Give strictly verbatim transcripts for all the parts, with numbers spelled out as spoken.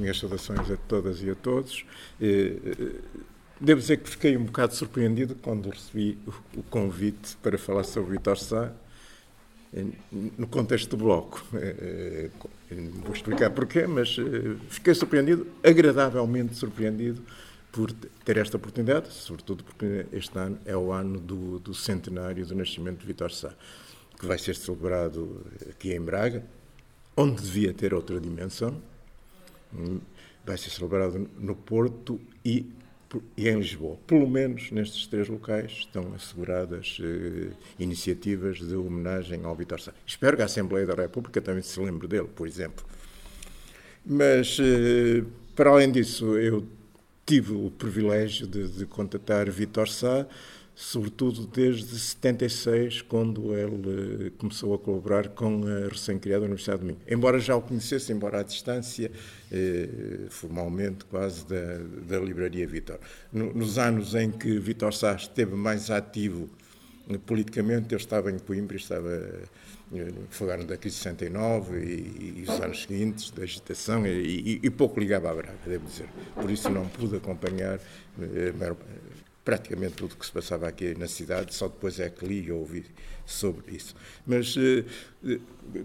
minhas saudações a todas e a todos. Devo dizer que fiquei um bocado surpreendido quando recebi o convite para falar sobre o Vitor Sá no contexto do bloco. Não vou explicar porquê, mas fiquei surpreendido, agradavelmente surpreendido, por ter esta oportunidade, sobretudo porque este ano é o ano do, do centenário do nascimento de Vitor Sá, que vai ser celebrado aqui em Braga, onde devia ter outra dimensão. Vai ser celebrado no Porto e, e em Lisboa. Pelo menos nestes três locais estão asseguradas eh, iniciativas de homenagem ao Vitor Sá. Espero que a Assembleia da República também se lembre dele, por exemplo. Mas, eh, para além disso, eu tive o privilégio de, de contatar Vitor Sá, sobretudo desde setenta e seis, quando ele começou a colaborar com a recém-criada Universidade do Minho. Embora já o conhecesse, embora à distância, eh, formalmente quase, da, da Livraria Vítor. No, nos anos em que Vitor Sá esteve mais ativo eh, politicamente, eu estava em Coimbra, estava... falaram da crise de sessenta e nove e, e os anos seguintes da agitação e, e, e pouco ligava à Braga, devo dizer. Por isso não pude acompanhar eh, praticamente tudo o que se passava aqui na cidade, só depois é que li e ouvi sobre isso. Mas, eh,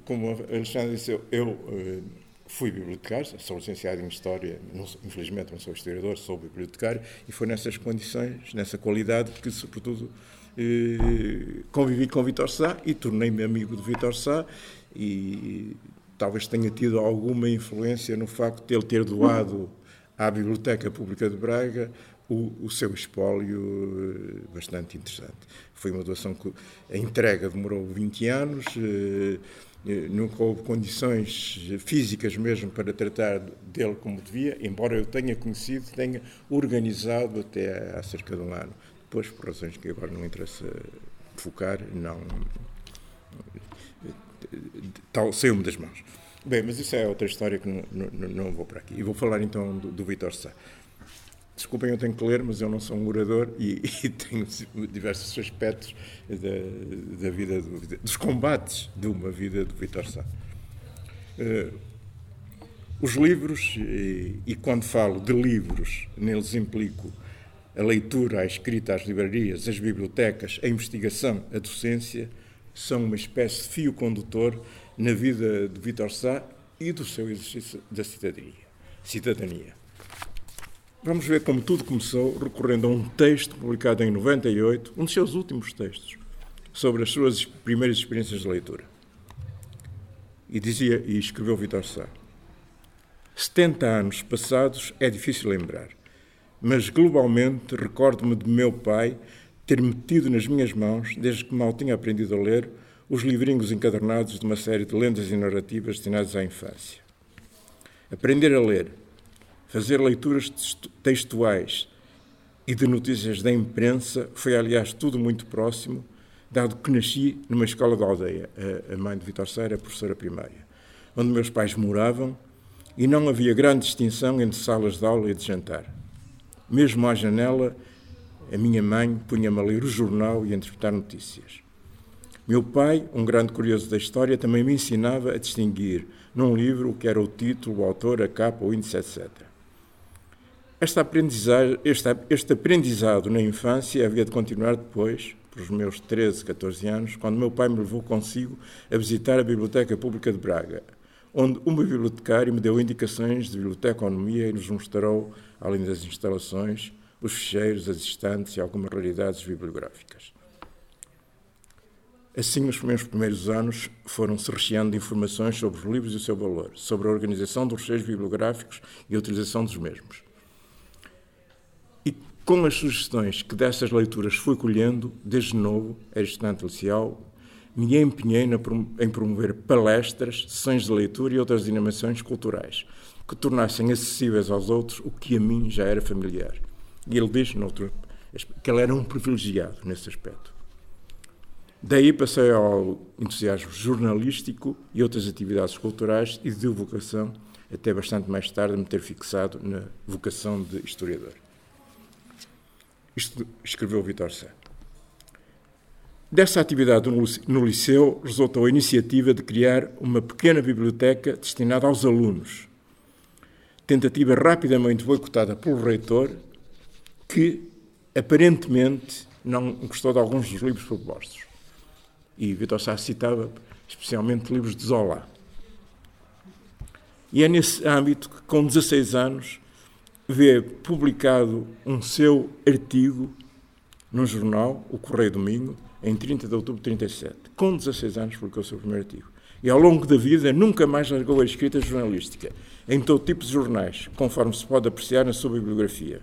como a Alexandre disse, eu, eu eh, fui bibliotecário, sou licenciado em História, não, infelizmente não sou historiador, sou bibliotecário, e foi nessas condições, nessa qualidade, que sobretudo convivi com Vitor Sá e tornei-me amigo de Vitor Sá, e talvez tenha tido alguma influência no facto de ele ter doado à Biblioteca Pública de Braga o, o seu espólio bastante interessante. Foi uma doação que a entrega demorou vinte anos, nunca houve condições físicas mesmo para tratar dele como devia, embora eu tenha conhecido, tenha organizado até há cerca de um ano. Depois, por razões que agora não interessa focar, não tal saiu-me das mãos. Bem, mas isso é outra história que não, não, não vou para aqui. E vou falar então do, do Vitor Sá. Desculpem, eu tenho que ler, mas eu não sou um orador e, e tenho diversos aspectos da, da vida, do, dos combates de uma vida do Vitor Sá. Uh, os livros, e, e quando falo de livros, neles implico a leitura, a escrita, as livrarias, as bibliotecas, a investigação, a docência, são uma espécie de fio condutor na vida de Vitor Sá e do seu exercício da cidadania. cidadania. Vamos ver como tudo começou, recorrendo a um texto publicado em noventa e oito, um dos seus últimos textos, sobre as suas primeiras experiências de leitura. E dizia, e escreveu Vitor Sá: setenta anos passados é difícil lembrar, mas globalmente recordo-me de meu pai ter metido nas minhas mãos, desde que mal tinha aprendido a ler, os livrinhos encadernados de uma série de lendas e narrativas destinadas à infância. Aprender a ler, fazer leituras textuais e de notícias da imprensa foi, aliás, tudo muito próximo, dado que nasci numa escola da aldeia. A mãe de Vitor Sá era professora primária, onde meus pais moravam, e não havia grande distinção entre salas de aula e de jantar. Mesmo à janela, a minha mãe punha-me a ler o jornal e a interpretar notícias. Meu pai, um grande curioso da história, também me ensinava a distinguir num livro o que era o título, o autor, a capa, o índice, etcétera. Este aprendizado, este, este aprendizado na infância havia de continuar depois, pelos meus treze, catorze anos, quando meu pai me levou consigo a visitar a Biblioteca Pública de Braga, onde uma bibliotecária me deu indicações de biblioteconomia e nos mostrou, além das instalações, os ficheiros, as estantes e algumas raridades bibliográficas. Assim, os meus primeiros anos foram-se recheando de informações sobre os livros e o seu valor, sobre a organização dos ficheiros bibliográficos e a utilização dos mesmos. E com as sugestões que dessas leituras fui colhendo, desde novo, era estudante liceal, me empenhei na, em promover palestras, sessões de leitura e outras dinamizações culturais, que tornassem acessíveis aos outros o que a mim já era familiar. E ele diz, noutro, que ele era um privilegiado nesse aspecto. Daí passei ao entusiasmo jornalístico e outras atividades culturais e de vocação, até bastante mais tarde me ter fixado na vocação de historiador. Isto escreveu Vitor Sá. Dessa atividade no liceu resultou a iniciativa de criar uma pequena biblioteca destinada aos alunos, tentativa rapidamente boicotada pelo reitor, que aparentemente não gostou de alguns dos livros propostos. E Vitor Sá citava especialmente livros de Zola. E é nesse âmbito que, com dezasseis anos, vê publicado um seu artigo num jornal, o Correio do Minho, em trinta de outubro de trinta e sete. Com dezasseis anos publicou o seu primeiro artigo. E ao longo da vida nunca mais largou a escrita jornalística, em todo tipo de jornais, conforme se pode apreciar na sua bibliografia.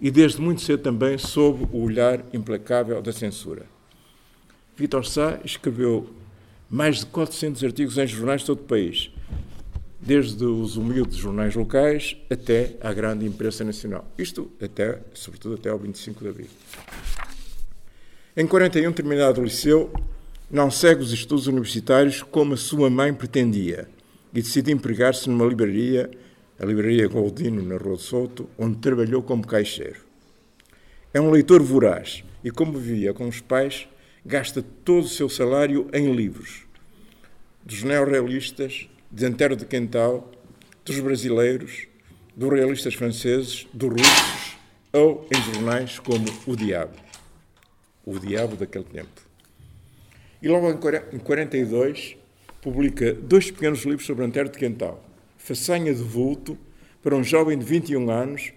E desde muito cedo também sob o olhar implacável da censura. Vitor Sá escreveu mais de quatrocentos artigos em jornais de todo o país, desde os humildes jornais locais até à grande imprensa nacional. Isto até, sobretudo até ao vinte e cinco de abril. Em quarenta e um, terminado o liceu, não segue os estudos universitários como a sua mãe pretendia e decide empregar-se numa livraria, a Livraria Goldino, na Rua do Souto, onde trabalhou como caixeiro. É um leitor voraz e, como vivia com os pais, gasta todo o seu salário em livros. Dos neorrealistas, de Antero de Quental, dos brasileiros, dos realistas franceses, dos russos, ou em jornais como O Diabo. O Diabo daquele tempo. E logo em quarenta e dois publica dois pequenos livros sobre Antero de Quental. Façanha de vulto para um jovem de vinte e um anos,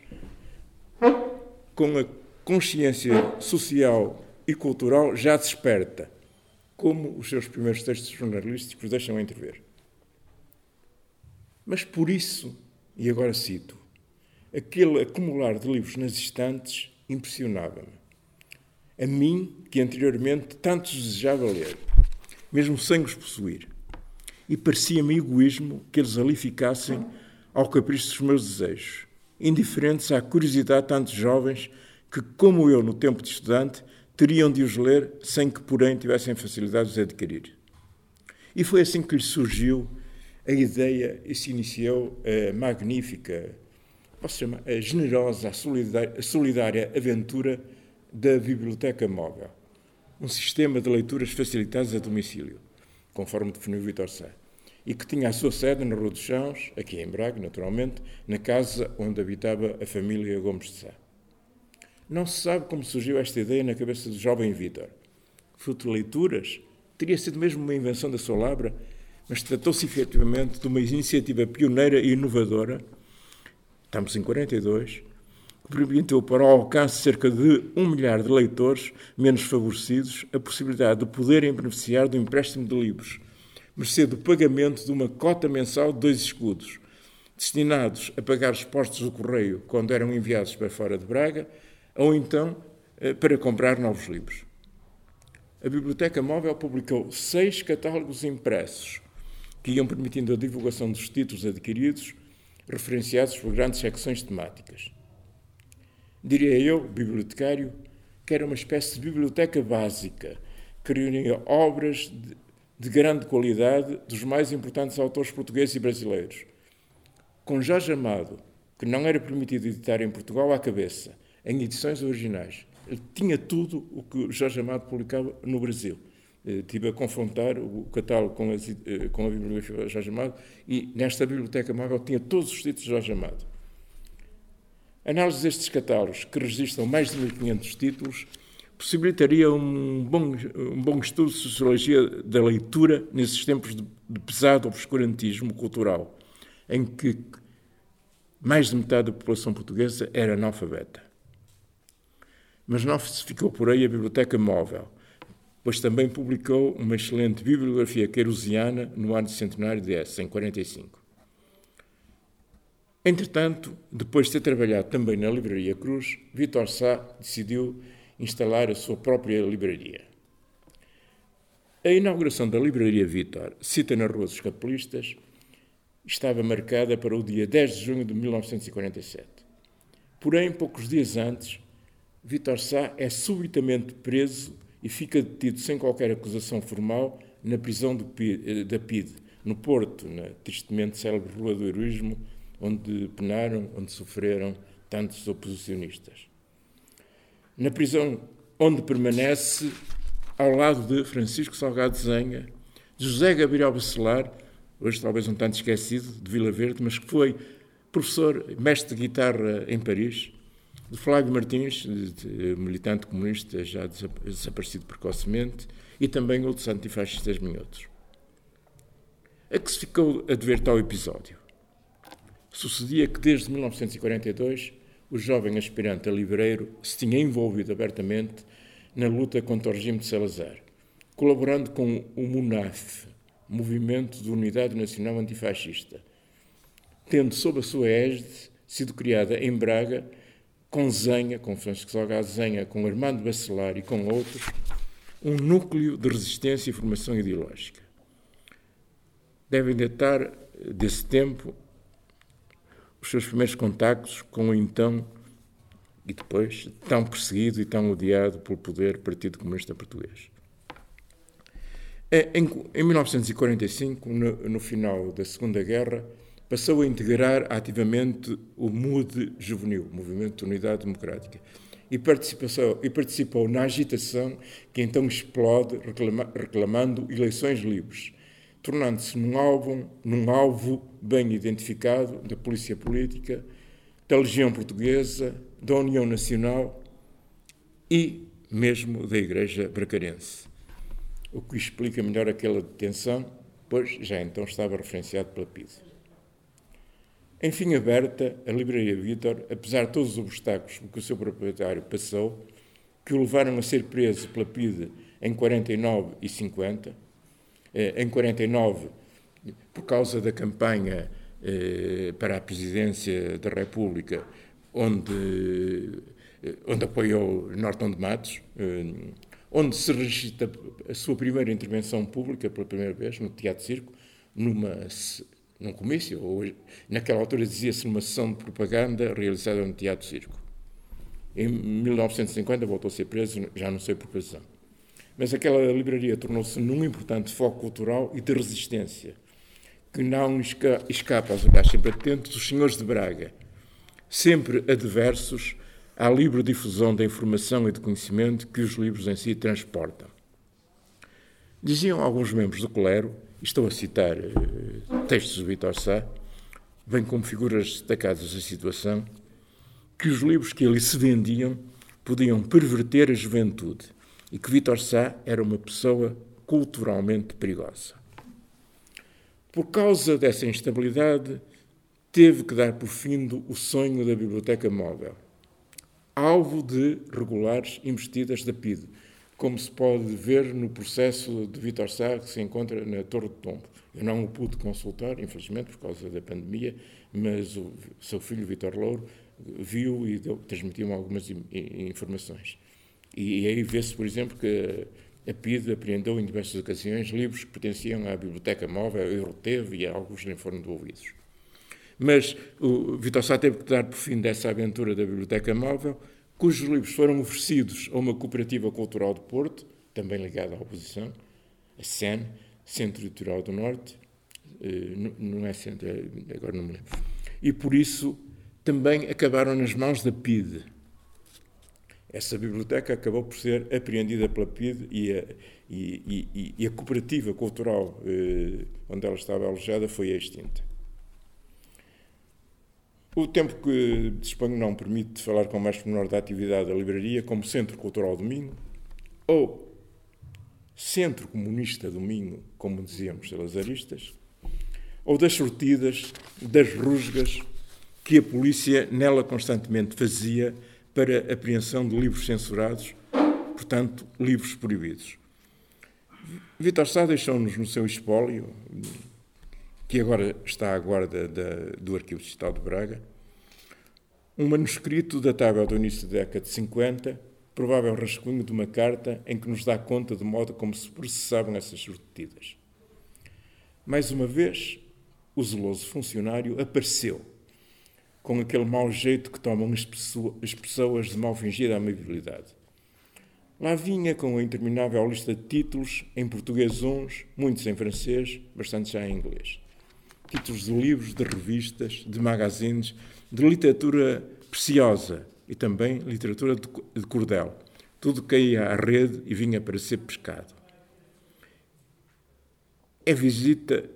com a consciência social e cultural já desperta, como os seus primeiros textos jornalísticos deixam entrever. Mas por isso, e agora cito, aquele acumular de livros nas estantes impressionava-me. A mim, que anteriormente tantos desejava ler, mesmo sem os possuir, e parecia-me egoísmo que eles ali ficassem ao capricho dos meus desejos, indiferentes à curiosidade de tantos jovens que, como eu no tempo de estudante, teriam de os ler sem que, porém, tivessem facilidade de os adquirir. E foi assim que lhe surgiu a ideia e se iniciou a magnífica, posso chamar, a generosa, a solidária, a solidária aventura da Biblioteca Móvel, um sistema de leituras facilitadas a domicílio, conforme definiu Vitor Sá, e que tinha a sua sede na Rua dos Chãos, aqui em Braga, naturalmente, na casa onde habitava a família Gomes de Sá. Não se sabe como surgiu esta ideia na cabeça do jovem Vitor. Fruto de leituras, teria sido mesmo uma invenção da sua labra, mas tratou-se efetivamente de uma iniciativa pioneira e inovadora, estamos em quarenta e dois, permitiu para o alcance de cerca de um milhar de leitores menos favorecidos a possibilidade de poderem beneficiar do empréstimo de livros, mercê do pagamento de uma cota mensal de dois escudos, destinados a pagar os postos do correio quando eram enviados para fora de Braga, ou então para comprar novos livros. A Biblioteca Móvel publicou seis catálogos impressos, que iam permitindo a divulgação dos títulos adquiridos, referenciados por grandes secções temáticas. Diria eu, bibliotecário, que era uma espécie de biblioteca básica, que reunia obras de, de grande qualidade dos mais importantes autores portugueses e brasileiros. Com Jorge Amado, que não era permitido editar em Portugal à cabeça, em edições originais, ele tinha tudo o que Jorge Amado publicava no Brasil. Estive a confrontar o catálogo com, as, com a bibliografia de Jorge Amado e nesta Biblioteca Móvel tinha todos os títulos de Jorge Amado. Análise destes catálogos, que registram mais de mil e quinhentos títulos, possibilitaria um bom, um bom estudo de sociologia da leitura nesses tempos de, de pesado obscurantismo cultural, em que mais de metade da população portuguesa era analfabeta. Mas não se ficou por aí a Biblioteca Móvel, pois também publicou uma excelente bibliografia queirusiana no ano do centenário de Hesse, em quarenta e cinco. Entretanto, depois de ter trabalhado também na Livraria Cruz, Vitor Sá decidiu instalar a sua própria livraria. A inauguração da Livraria Vítor, sita na Rua dos Capelistas, estava marcada para o dia dez de junho de mil novecentos e quarenta e sete. Porém, poucos dias antes, Vitor Sá é subitamente preso e fica detido sem qualquer acusação formal na prisão do P I D E, da P I D E, no Porto, na tristemente célebre Rua do Heroísmo, onde penaram, onde sofreram tantos oposicionistas. Na prisão onde permanece, ao lado de Francisco Salgado Zenha, de José Gabriel Bacelar, hoje talvez um tanto esquecido, de Vila Verde, mas que foi professor, mestre de guitarra em Paris, de Flávio Martins, militante comunista já desaparecido precocemente, e também outros antifascistas minhotos. A que se ficou a dever tal episódio? Sucedia que desde mil novecentos e quarenta e dois o jovem aspirante a livreiro se tinha envolvido abertamente na luta contra o regime de Salazar, colaborando com o MUNAF, Movimento de Unidade Nacional Antifascista, tendo sob a sua égide sido criada em Braga com Zenha, com Francisco Salgado Zenha, com Armando Bacelar e com outros, um núcleo de resistência e formação ideológica. Devem datar desse tempo os seus primeiros contactos com o então, e depois, tão perseguido e tão odiado pelo poder Partido Comunista Português. Em, em mil novecentos e quarenta e cinco, no, no final da Segunda Guerra, passou a integrar ativamente o M U D juvenil, Movimento de Unidade Democrática, e participou, e participou na agitação que então explode reclama, reclamando eleições livres, tornando-se num alvo, num alvo bem identificado da polícia política, da Legião Portuguesa, da União Nacional e mesmo da Igreja Bracarense, o que explica melhor aquela detenção, pois já então estava referenciado pela PIDE. Enfim aberta, a Livraria Vítor, apesar de todos os obstáculos que o seu proprietário passou, que o levaram a ser preso pela PIDE em quarenta e nove e cinquenta, eh, em quarenta e nove por causa da campanha eh, para a presidência da República, onde, eh, onde apoiou Norton de Matos, eh, onde se registra a sua primeira intervenção pública pela primeira vez no Teatro Circo, numa... num comício, ou naquela altura dizia-se numa sessão de propaganda realizada no Teatro Circo. Em mil novecentos e cinquenta voltou a ser preso, já não sei por que razão. Mas aquela livraria tornou-se num importante foco cultural e de resistência, que não esca- escapa aos olhares sempre atentos dos senhores de Braga, sempre adversos à livre difusão da informação e do conhecimento que os livros em si transportam. Diziam alguns membros do clero, estou a citar uh, textos de Vitor Sá, bem como figuras destacadas da situação, que os livros que ali se vendiam podiam perverter a juventude e que Vitor Sá era uma pessoa culturalmente perigosa. Por causa dessa instabilidade, teve que dar por findo o sonho da Biblioteca Móvel, alvo de regulares investidas da PIDE, como se pode ver no processo de Vitor Sá, que se encontra na Torre de Tombo. Eu não o pude consultar, infelizmente, por causa da pandemia, mas o seu filho, Vitor Louro, viu e deu, transmitiu-me algumas informações. E, e aí vê-se, por exemplo, que a PIDE apreendeu em diversas ocasiões livros que pertenciam à Biblioteca Móvel, eu reteve e alguns nem foram devolvidos. Mas o Vitor Sá teve que dar por fim dessa aventura da Biblioteca Móvel, cujos livros foram oferecidos a uma cooperativa cultural de Porto, também ligada à oposição, a C E N, Centro Editorial do Norte, não é centro, agora não me lembro, e por isso também acabaram nas mãos da PIDE. Essa biblioteca acabou por ser apreendida pela PIDE e a, e, e, e a cooperativa cultural onde ela estava alojada foi extinta. O tempo que disponho não permite falar com mais pormenor da atividade da livraria como Centro Cultural do Minho ou Centro Comunista do Minho, como dizíamos salazaristas, ou das sortidas, das rusgas que a polícia nela constantemente fazia para apreensão de livros censurados, portanto, livros proibidos. Vitor Sá deixou-nos no seu espólio, que agora está à guarda da, do Arquivo Digital de Braga, um manuscrito datável do início da década de cinquenta, provável rascunho de uma carta em que nos dá conta do modo como se processavam essas sortidas. Mais uma vez, o zeloso funcionário apareceu, com aquele mau jeito que tomam as, pessoa, as pessoas de mal fingida amabilidade. Lá vinha com a interminável lista de títulos, em português uns, muitos em francês, bastante já em inglês. Títulos de livros, de revistas, de magazines, de literatura preciosa e também literatura de cordel. Tudo caía à rede e vinha para ser pescado. É visita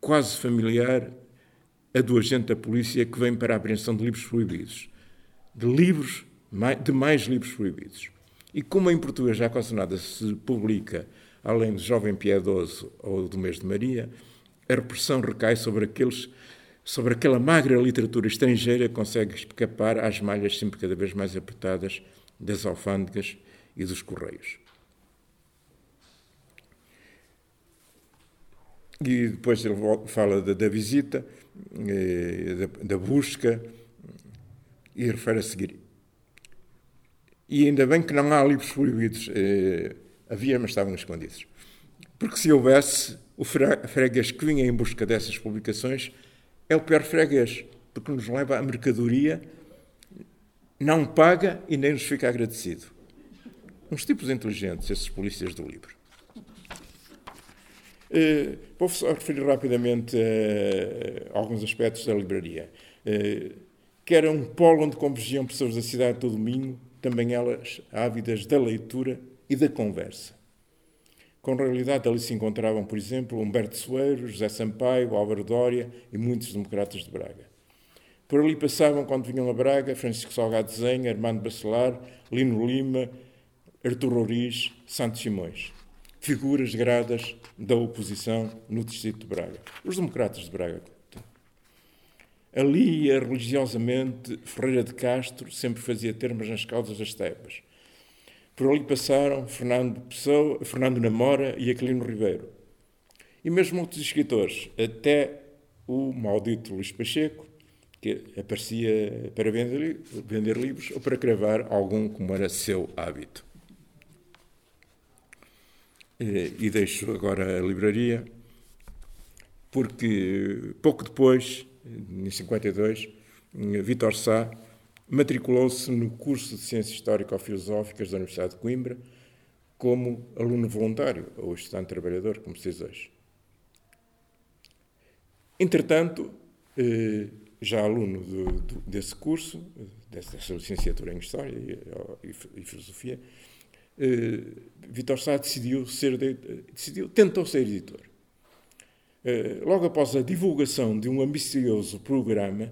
quase familiar a do agente da polícia que vem para a apreensão de livros proibidos. De livros, de mais livros proibidos. E como em português já condicionada se publica, além de Jovem Piedoso ou do Mês de Maria, a repressão recai sobre aqueles, sobre aquela magra literatura estrangeira que consegue escapar às malhas sempre cada vez mais apertadas das alfândegas e dos correios. E depois ele fala da, da visita, da, da busca, e refere a seguir. E ainda bem que não há livros proibidos. Havia, mas estavam escondidos. Porque se houvesse, o freguês que vinha em busca dessas publicações é o pior freguês, porque nos leva à mercadoria, não paga e nem nos fica agradecido. Uns tipos inteligentes, esses polícias do livro. Uh, vou só referir rapidamente uh, a alguns aspectos da livraria, uh, que era um polo onde convergiam pessoas da cidade do Minho, também elas ávidas da leitura e da conversa. Com realidade ali se encontravam, por exemplo, Humberto Soeiro, José Sampaio, Álvaro Dória e muitos democratas de Braga. Por ali passavam, quando vinham a Braga, Francisco Salgado Zenha, Armando Bacelar, Lino Lima, Artur Ouriz, Santos Simões. Figuras gradas da oposição no distrito de Braga. Os democratas de Braga. Ali ia religiosamente Ferreira de Castro, sempre fazia termas nas caudas das tebas. Por ali passaram Fernando Pessoa, Fernando Namora e Aquilino Ribeiro. E mesmo outros escritores, até o maldito Luís Pacheco, que aparecia para vender, vender livros ou para cravar algum, como era seu hábito. E deixo agora a livraria, porque pouco depois, em cinquenta e dois, Vitor Sá matriculou-se no curso de Ciências Histórico-Filosóficas da Universidade de Coimbra como aluno voluntário, ou estudante trabalhador, como se diz hoje. Entretanto, já aluno do, do, desse curso, dessa licenciatura em História e, e, e Filosofia, Uh, Vitor Sá decidiu ser de, decidiu, tentou ser editor. Uh, logo após a divulgação de um ambicioso programa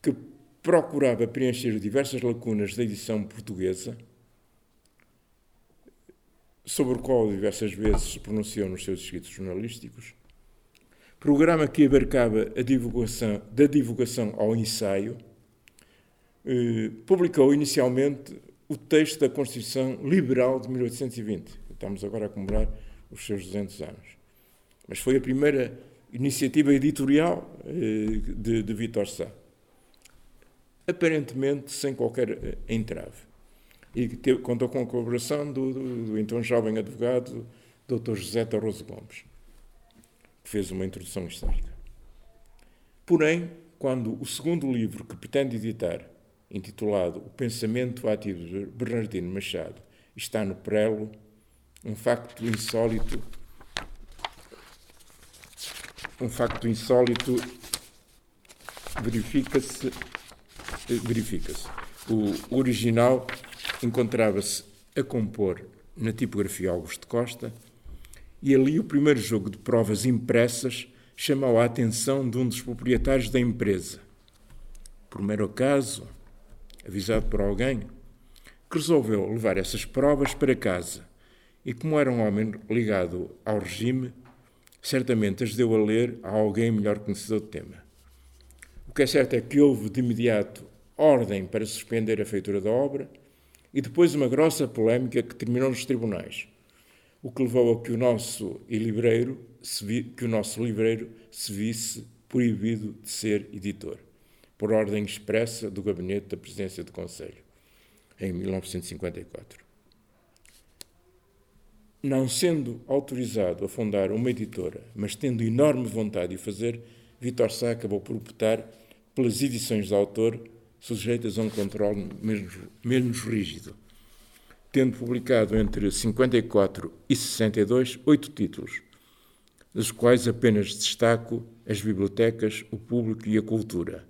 que procurava preencher diversas lacunas da edição portuguesa, sobre o qual diversas vezes se pronunciou nos seus escritos jornalísticos, programa que abarcava a divulgação, da divulgação ao ensaio, uh, publicou inicialmente o texto da Constituição Liberal de mil oitocentos e vinte. Estamos agora a comemorar os seus duzentos anos. Mas foi a primeira iniciativa editorial de, de Vitor Sá. Aparentemente sem qualquer entrave. E teve, contou com a colaboração do, do, do então jovem advogado doutor José Tarroso Gomes, que fez uma introdução histórica. Porém, quando o segundo livro que pretende editar, intitulado O Pensamento Ativo de Bernardino Machado, está no prelo, um facto insólito, um facto insólito verifica-se, verifica-se. O original encontrava-se a compor na tipografia Augusto Costa e ali o primeiro jogo de provas impressas chamou a atenção de um dos proprietários da empresa. Por mero acaso, avisado por alguém, que resolveu levar essas provas para casa e, como era um homem ligado ao regime, certamente as deu a ler a alguém melhor conhecido do tema. O que é certo é que houve de imediato ordem para suspender a feitura da obra e depois uma grossa polémica que terminou nos tribunais, o que levou a que o nosso livreiro se, vi, que o nosso livreiro se visse proibido de ser editor, por ordem expressa do gabinete da presidência do Conselho, em mil novecentos e cinquenta e quatro. Não sendo autorizado a fundar uma editora, mas tendo enorme vontade de o fazer, Vitor Sá acabou por optar pelas edições de autor, sujeitas a um controle menos, menos rígido, tendo publicado entre cinquenta e quatro e sessenta e dois oito títulos, dos quais apenas destaco as bibliotecas, o público e a cultura,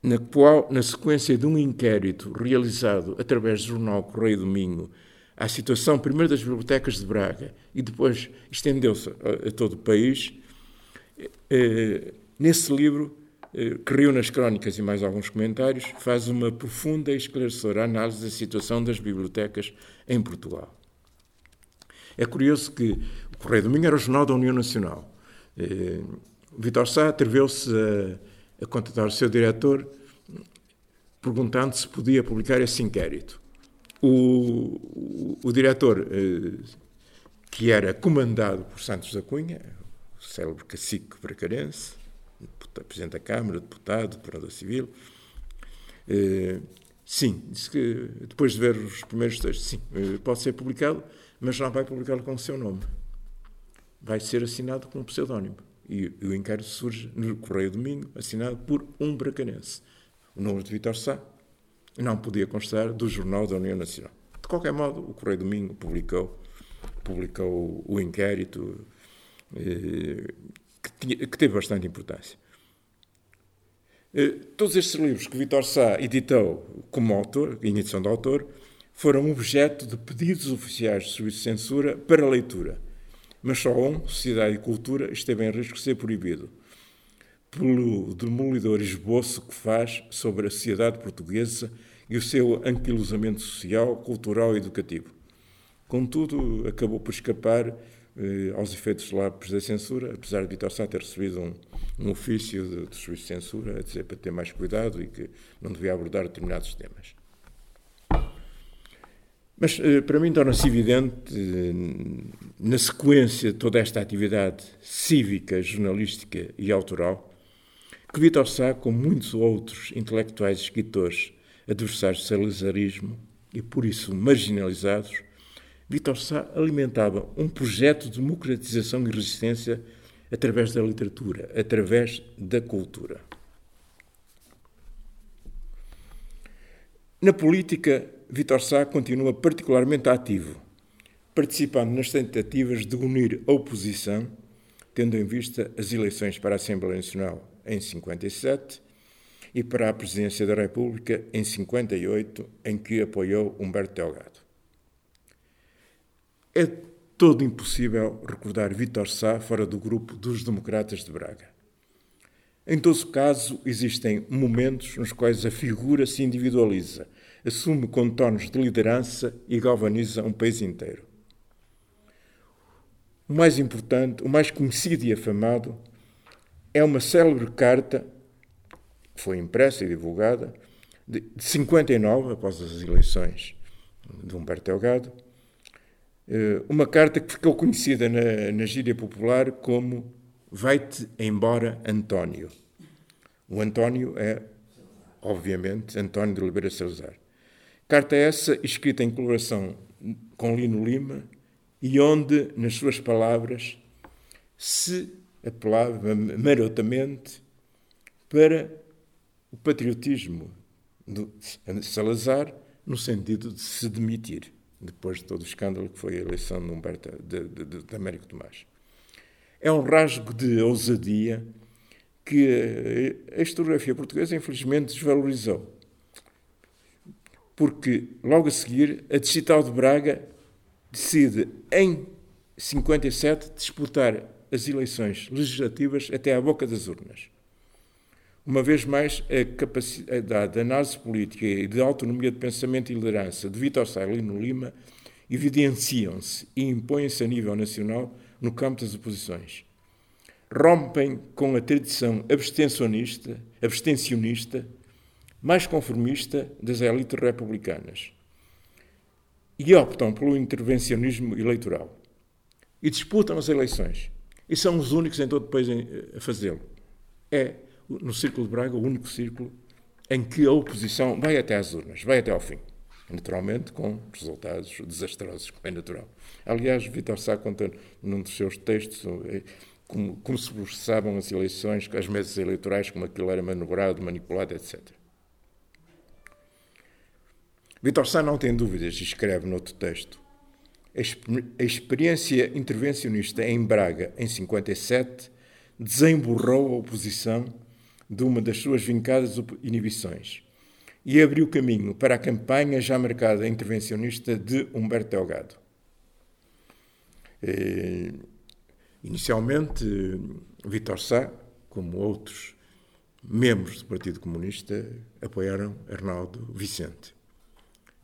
Na, qual, na sequência de um inquérito realizado através do jornal Correio do Minho à situação primeiro das bibliotecas de Braga e depois estendeu-se a, a todo o país, eh, Nesse livro, que riu nas crónicas e mais alguns comentários, faz uma profunda e esclarecedora análise da situação das bibliotecas em Portugal. É curioso que o Correio do Minho era o jornal da União Nacional. O Vitor Sá atreveu-se a, a contatar o seu diretor perguntando se podia publicar esse inquérito. O, o, o diretor, que era comandado por Santos da Cunha, o célebre cacique bracarense, Presidente da Câmara, deputado, deputado civil, uh, sim, disse que depois de ver os primeiros textos, sim, pode ser publicado, mas não vai publicá-lo com o seu nome. Vai ser assinado com um pseudónimo. E, e o inquérito surge no Correio do Minho, assinado por um bracanense. O nome de Vitor Sá não podia constar do Jornal da União Nacional. De qualquer modo, o Correio do Minho publicou, publicou o inquérito, uh, que teve bastante importância. Todos estes livros que Vitor Sá editou como autor, em edição de autor, foram objeto de pedidos oficiais de serviço de censura para leitura, mas só um, Sociedade e Cultura, esteve em risco de ser proibido, pelo demolidor esboço que faz sobre a sociedade portuguesa e o seu anquilosamento social, cultural e educativo. Contudo, acabou por escapar aos efeitos lá da censura, apesar de Vitor Sá ter recebido um, um ofício de, de serviço de censura, a dizer para ter mais cuidado e que não devia abordar determinados temas. Mas, para mim, torna-se evidente, na sequência de toda esta atividade cívica, jornalística e autoral, que Vitor Sá, como muitos outros intelectuais e escritores adversários do salazarismo e, por isso, marginalizados, Vitor Sá alimentava um projeto de democratização e resistência através da literatura, através da cultura. Na política, Vitor Sá continua particularmente ativo, participando nas tentativas de unir a oposição, tendo em vista as eleições para a Assembleia Nacional em cinquenta e sete e para a Presidência da República em cinquenta e oito, em que apoiou Humberto Delgado. É todo impossível recordar Vitor Sá fora do grupo dos Democratas de Braga. Em todo caso, existem momentos nos quais a figura se individualiza, assume contornos de liderança e galvaniza um país inteiro. O mais importante, o mais conhecido e afamado, é uma célebre carta, que foi impressa e divulgada, de cinquenta e nove, após as eleições de Humberto Delgado, uma carta que ficou conhecida na, na gíria popular como Vai-te embora, António. O António é, obviamente, António de Oliveira Salazar. Carta essa escrita em colaboração com Lino Lima e onde, nas suas palavras, se apelava marotamente para o patriotismo de Salazar no sentido de se demitir, depois de todo o escândalo que foi a eleição de Humberto de, de, de, de Américo Tomás. É um rasgo de ousadia que a historiografia portuguesa, infelizmente, desvalorizou. Porque, logo a seguir, a Distrital de Braga decide, em cinquenta e sete, disputar as eleições legislativas até à boca das urnas. Uma vez mais, a capacidade de análise política e de autonomia de pensamento e liderança de Vitor Sá e Lino Lima evidenciam-se e impõem-se a nível nacional no campo das oposições. Rompem com a tradição abstencionista, abstencionista mais conformista das elites republicanas e optam pelo intervencionismo eleitoral. E disputam as eleições. E são os únicos em todo o país a fazê-lo. É no Círculo de Braga, o único círculo em que a oposição vai até às urnas, vai até ao fim. Naturalmente, com resultados desastrosos, como é natural. Aliás, Vitor Sá conta num dos seus textos como, como se processavam as eleições, as mesas eleitorais, como aquilo era manobrado, manipulado, etcétera. Vitor Sá não tem dúvidas, escreve noutro texto. A experiência intervencionista em Braga, em cinquenta e sete, desemburrou a oposição de uma das suas vincadas inibições e abriu caminho para a campanha já marcada intervencionista de Humberto Delgado. Eh, inicialmente, Vitor Sá, como outros membros do Partido Comunista, apoiaram Arnaldo Vicente.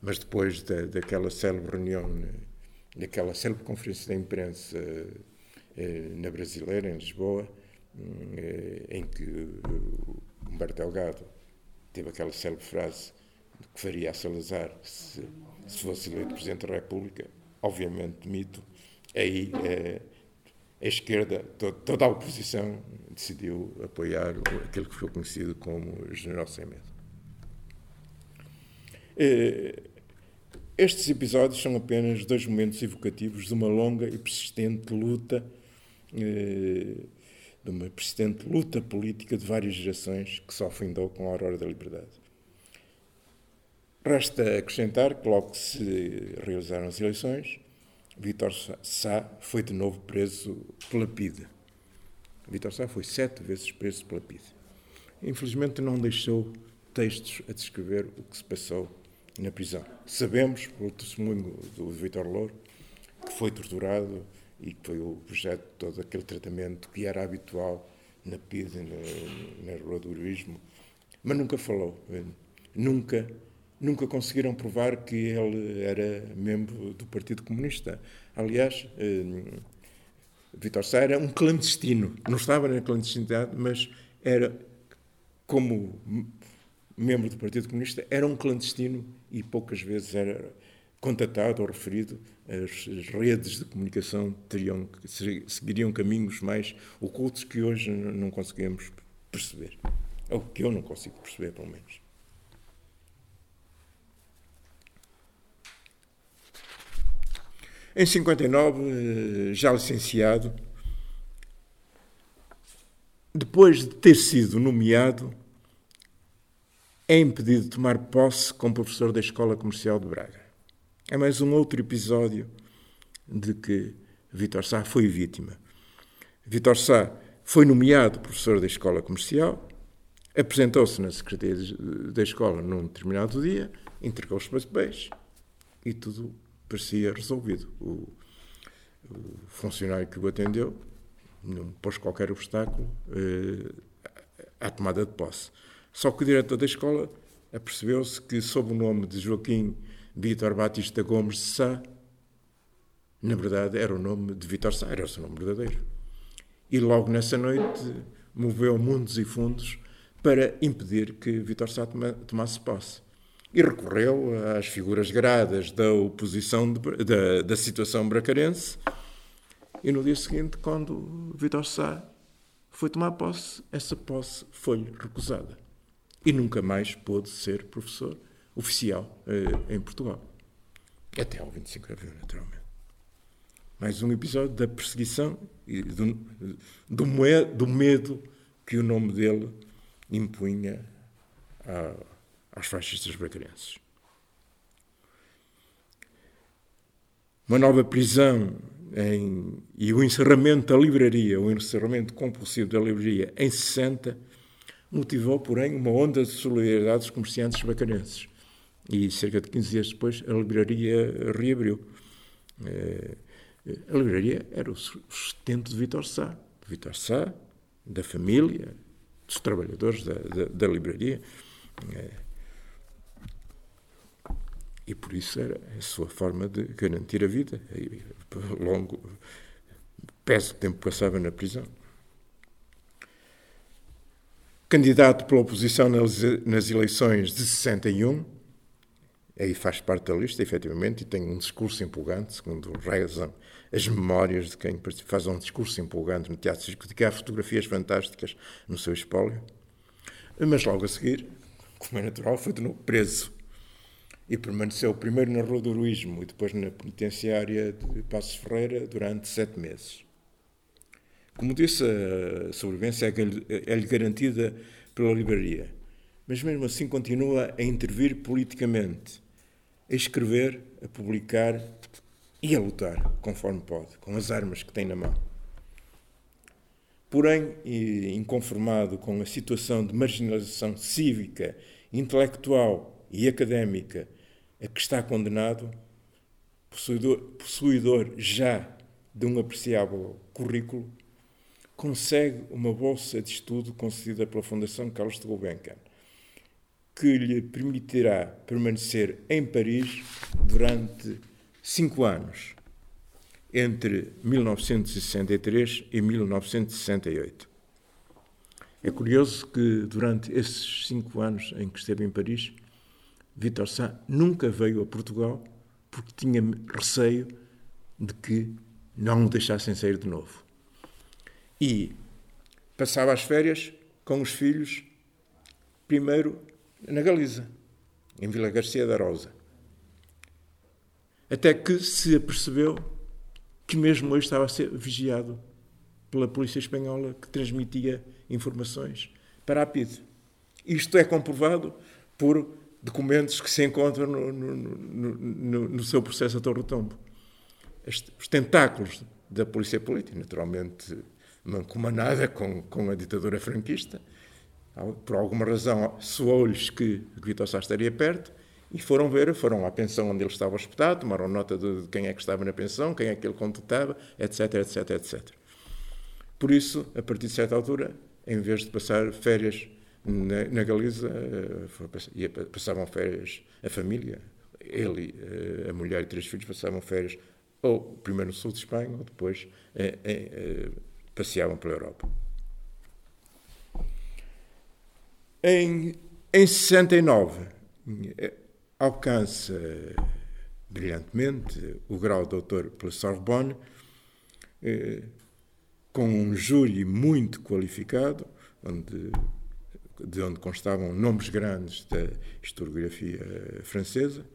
Mas depois da, daquela célebre reunião, daquela célebre conferência da imprensa na Brasileira, em Lisboa, em que Humberto Delgado teve aquela célebre frase que faria a Salazar se, se fosse eleito Presidente da República, obviamente mito, aí é, a esquerda, to, toda a oposição, decidiu apoiar aquele que foi conhecido como General Sem Medo. Estes episódios são apenas dois momentos evocativos de uma longa e persistente luta de uma persistente luta política de várias gerações que só findou com a aurora da liberdade. Resta acrescentar que logo que se realizaram as eleições, Vitor Sá foi de novo preso pela PIDE. Vitor Sá foi sete vezes preso pela PIDE. Infelizmente não deixou textos a descrever o que se passou na prisão. Sabemos, pelo testemunho do Vítor Louro, que foi torturado e que foi objeto de todo aquele tratamento que era habitual na PIDE, na, na Rua do Heroísmo, mas nunca falou. Nunca, nunca conseguiram provar que ele era membro do Partido Comunista. Aliás, eh, Vítor Sá era um clandestino. Não estava na clandestinidade, mas era, como membro do Partido Comunista, era um clandestino e poucas vezes era contatado ou referido. As redes de comunicação teriam, seguiriam caminhos mais ocultos que hoje não conseguimos perceber, ou que eu não consigo perceber, pelo menos. Em cinquenta e nove, já licenciado, depois de ter sido nomeado, é impedido de tomar posse como professor da Escola Comercial de Braga. É mais um outro episódio de que Vitor Sá foi vítima. Vitor Sá foi nomeado professor da Escola Comercial, apresentou-se na Secretaria da Escola num determinado dia, entregou os papéis e tudo parecia resolvido. O, o funcionário que o atendeu não pôs qualquer obstáculo eh, à tomada de posse. Só que o diretor da escola apercebeu-se que, sob o nome de Joaquim Vítor Batista Gomes de Sá, na verdade era o nome de Vítor Sá, era o seu nome verdadeiro. E logo nessa noite moveu mundos e fundos para impedir que Vítor Sá tomasse posse. E recorreu às figuras gradas da oposição de, da, da situação bracarense. E no dia seguinte, quando Vítor Sá foi tomar posse, essa posse foi-lhe recusada. E nunca mais pôde ser professor oficial eh, em Portugal. Até ao vinte e cinco de abril, naturalmente. Mais um episódio da perseguição e do, do, me, do medo que o nome dele impunha a, aos fascistas bracarenses. Uma nova prisão em, e o encerramento da livraria, o encerramento compulsivo da livraria em sessenta, motivou, porém, uma onda de solidariedade dos comerciantes bracarenses. E cerca de quinze dias depois, a livraria reabriu. A livraria era o sustento de Vitor Sá. Vitor Sá, da família, dos trabalhadores da, da, da livraria. E por isso era a sua forma de garantir a vida. E, por longo, péssimo tempo passava na prisão. Candidato pela oposição nas eleições de sessenta e um, aí faz parte da lista, efetivamente, e tem um discurso empolgante, segundo rezam as memórias de quem faz um discurso empolgante no Teatro Circo, de que há fotografias fantásticas no seu espólio. Mas logo a seguir, como é natural, foi de novo preso. E permaneceu primeiro na Rua do Heroísmo e depois na penitenciária de Passos Ferreira durante sete meses. Como disse, a sobrevivência é-lhe garantida pela livraria. Mas mesmo assim continua a intervir politicamente, a escrever, a publicar e a lutar, conforme pode, com as armas que tem na mão. Porém, inconformado com a situação de marginalização cívica, intelectual e académica a que está condenado, possuidor, possuidor já de um apreciável currículo, consegue uma bolsa de estudo concedida pela Fundação Carlos de Gulbenkian, que lhe permitirá permanecer em Paris durante cinco anos, entre mil novecentos e sessenta e três e mil novecentos e sessenta e oito. É curioso que, durante esses cinco anos em que esteve em Paris, Vitor Sá nunca veio a Portugal porque tinha receio de que não o deixassem sair de novo. E passava as férias com os filhos, primeiro na Galiza, em Vila Garcia da Rosa. Até que se apercebeu que mesmo hoje estava a ser vigiado pela polícia espanhola, que transmitia informações para a PIDE. Isto é comprovado por documentos que se encontram no, no, no, no, no seu processo a Torretombo. Os tentáculos da polícia política, naturalmente mancomunada com, com a ditadura franquista, por alguma razão soou-lhes que Vitor Sá estaria perto e foram ver, foram à pensão onde ele estava hospedado, tomaram nota de quem é que estava na pensão, quem é que ele contactava, etc, etc, etcétera. Por isso, a partir de certa altura, em vez de passar férias na, na Galiza, passavam férias a família, ele, a mulher e três filhos passavam férias ou primeiro no sul de Espanha ou depois eh, eh, passeavam pela Europa. Em, em sessenta e nove, alcança brilhantemente o grau de doutor pela Sorbonne, eh, com um júri muito qualificado, onde, de onde constavam nomes grandes da historiografia francesa,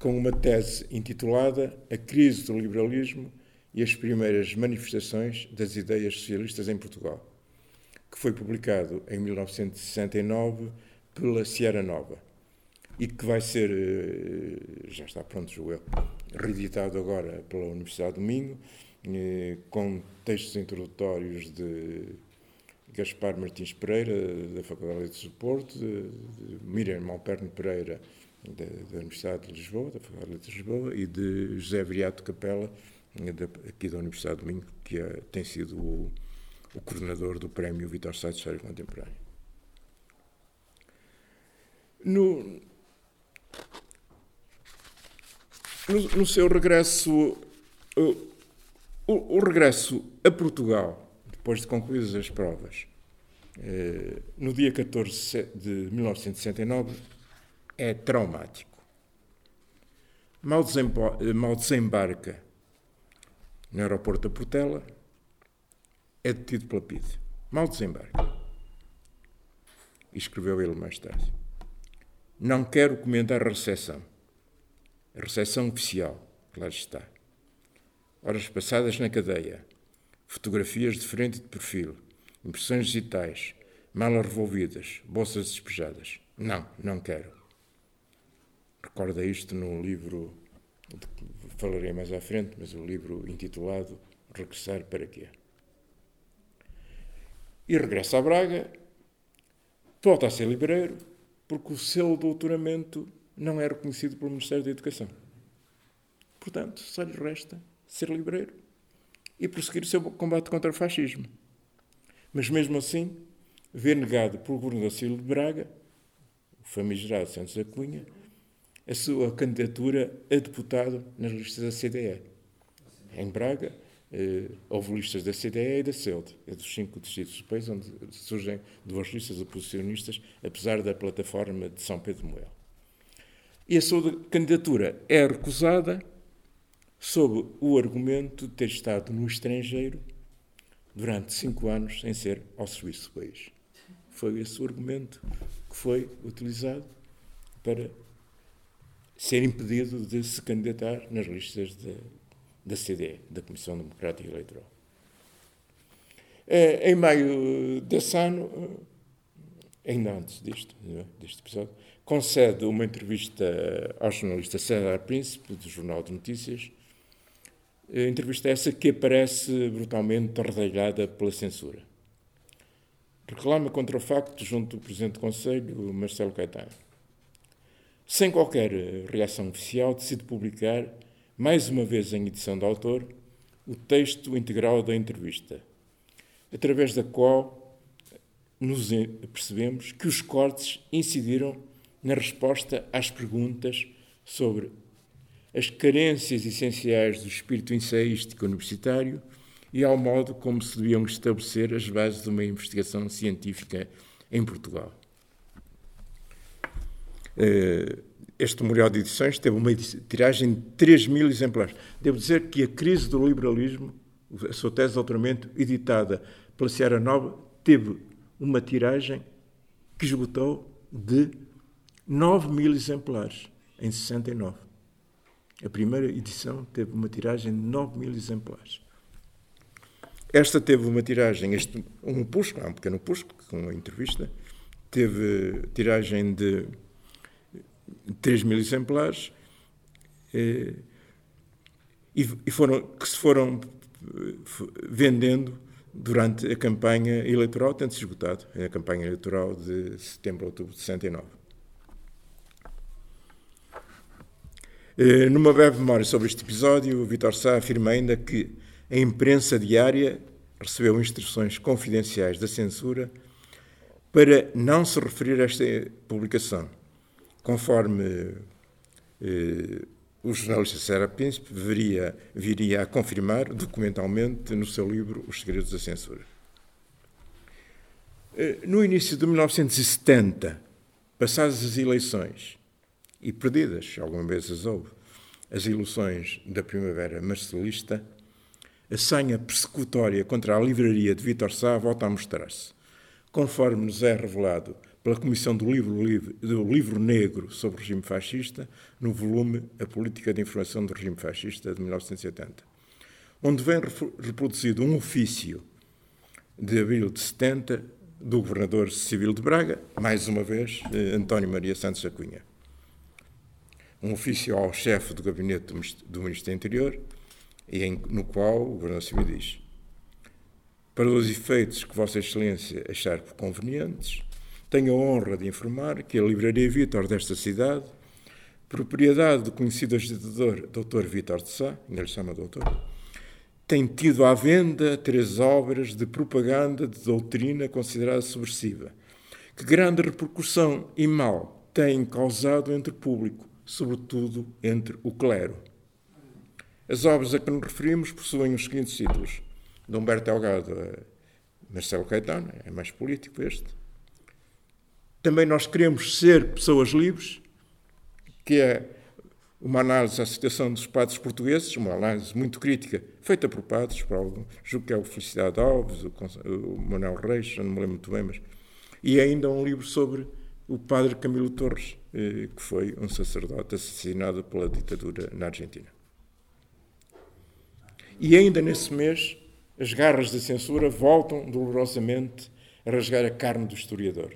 com uma tese intitulada A Crise do Liberalismo e as Primeiras Manifestações das Ideias Socialistas em Portugal, que foi publicado em mil novecentos e sessenta e nove pela Seara Nova e que vai ser, já está pronto, julgo eu, reeditado agora pela Universidade do Minho, com textos introdutórios de Gaspar Martins Pereira, da Faculdade de Letras do Porto, de Miriam Malperno Pereira, da, da Universidade de Lisboa, da Faculdade de Letras de Lisboa, e de José Viriato Capela, da, aqui da Universidade do Minho, que é, tem sido o, o coordenador do Prémio Vitor Sá de História Contemporânea. No, no, no seu regresso... Uh, O, o regresso a Portugal, depois de concluídas as provas, eh, no dia catorze de mil novecentos e sessenta e nove, é traumático. Mal, desembo- mal desembarca no aeroporto da Portela, é detido pela PIDE. Mal desembarca. E escreveu ele mais tarde: não quero comentar a receção. A receção oficial, claro está. Horas passadas na cadeia, fotografias de frente e de perfil, impressões digitais, malas revolvidas, bolsas despejadas. Não, não quero. Recorda isto no livro, falarei mais à frente, mas o livro intitulado Regressar para Quê. E regressa a Braga, volta a ser livreiro, porque o seu doutoramento não é reconhecido pelo Ministério da Educação. Portanto, só lhe resta ser livreiro e prosseguir o seu combate contra o fascismo. Mas, mesmo assim, vê negado pelo governador de Braga, o famigerado Santos da Cunha, a sua candidatura a deputado nas listas da C D E. Em Braga, eh, houve listas da C D E e da CELD, é dos cinco distritos do país, onde surgem duas listas oposicionistas, apesar da plataforma de São Pedro Moel. E a sua candidatura é recusada sob o argumento de ter estado no estrangeiro durante cinco anos sem ser ao serviço do país. Foi esse o argumento que foi utilizado para ser impedido de se candidatar nas listas de, da C D E, da Comissão Democrática Eleitoral. Em maio desse ano, ainda antes disto, deste episódio, concede uma entrevista ao jornalista César Príncipe, do Jornal de Notícias, entrevista essa que aparece brutalmente arredalhada pela censura. Reclama contra o facto junto do Presidente do Conselho, Marcelo Caetano. Sem qualquer reação oficial, decide publicar, mais uma vez em edição de autor, o texto integral da entrevista, através da qual nos percebemos que os cortes incidiram na resposta às perguntas sobre as carências essenciais do espírito ensaístico universitário e ao modo como se deviam estabelecer as bases de uma investigação científica em Portugal. Este memorial de edições teve uma tiragem de três mil exemplares. Devo dizer que a crise do liberalismo, a sua tese de doutoramento, editada pela Seara Nova, teve uma tiragem que esgotou de nove mil exemplares em sessenta e nove. A primeira edição teve uma tiragem de nove mil exemplares. Esta teve uma tiragem, este, um pusco, um pequeno pusco, com uma entrevista, teve tiragem de três mil exemplares eh, e, e foram, que se foram vendendo durante a campanha eleitoral, tendo-se esgotado, a campanha eleitoral de setembro a outubro de sessenta e nove. Eh, numa breve memória sobre este episódio, o Vitor Sá afirma ainda que a imprensa diária recebeu instruções confidenciais da censura para não se referir a esta publicação, conforme eh, o jornalista Sara Príncipe viria, viria a confirmar documentalmente no seu livro Os Segredos da Censura. Eh, no início de mil novecentos e setenta, passadas as eleições, e perdidas, alguma vez as houve, as ilusões da primavera marcelista, a sanha persecutória contra a livraria de Vitor Sá volta a mostrar-se. Conforme nos é revelado pela Comissão do Livro, Livre, do Livro Negro sobre o Regime Fascista, no volume A Política de Informação do Regime Fascista, de mil novecentos e setenta, onde vem reproduzido um ofício de abril de setenta do Governador Civil de Braga, mais uma vez, António Maria Santos da Cunha. Um ofício ao chefe do gabinete do Ministro do Interior, e em, no qual o Governador Civil diz: para os efeitos que Vossa Excelência achar por convenientes, tenho a honra de informar que a Livraria Vítor desta cidade, propriedade do conhecido agitador doutor Vitor de Sá, ainda lhe chama doutor, tem tido à venda três obras de propaganda de doutrina considerada subversiva, que grande repercussão e mal têm causado entre o público, sobretudo entre o clero. As obras a que nos referimos possuem os seguintes títulos: de Humberto Delgado a Marcelo Caetano, é mais político este. Também nós queremos ser pessoas livres, que é uma análise à situação dos padres portugueses, uma análise muito crítica, feita por padres, por algum, julgo que é o Felicidade Alves, o, o Manuel Reis, não me lembro muito bem, mas, e ainda um livro sobre o padre Camilo Torres, eh, que foi um sacerdote assassinado pela ditadura na Argentina. E ainda nesse mês, as garras da censura voltam dolorosamente a rasgar a carne do historiador.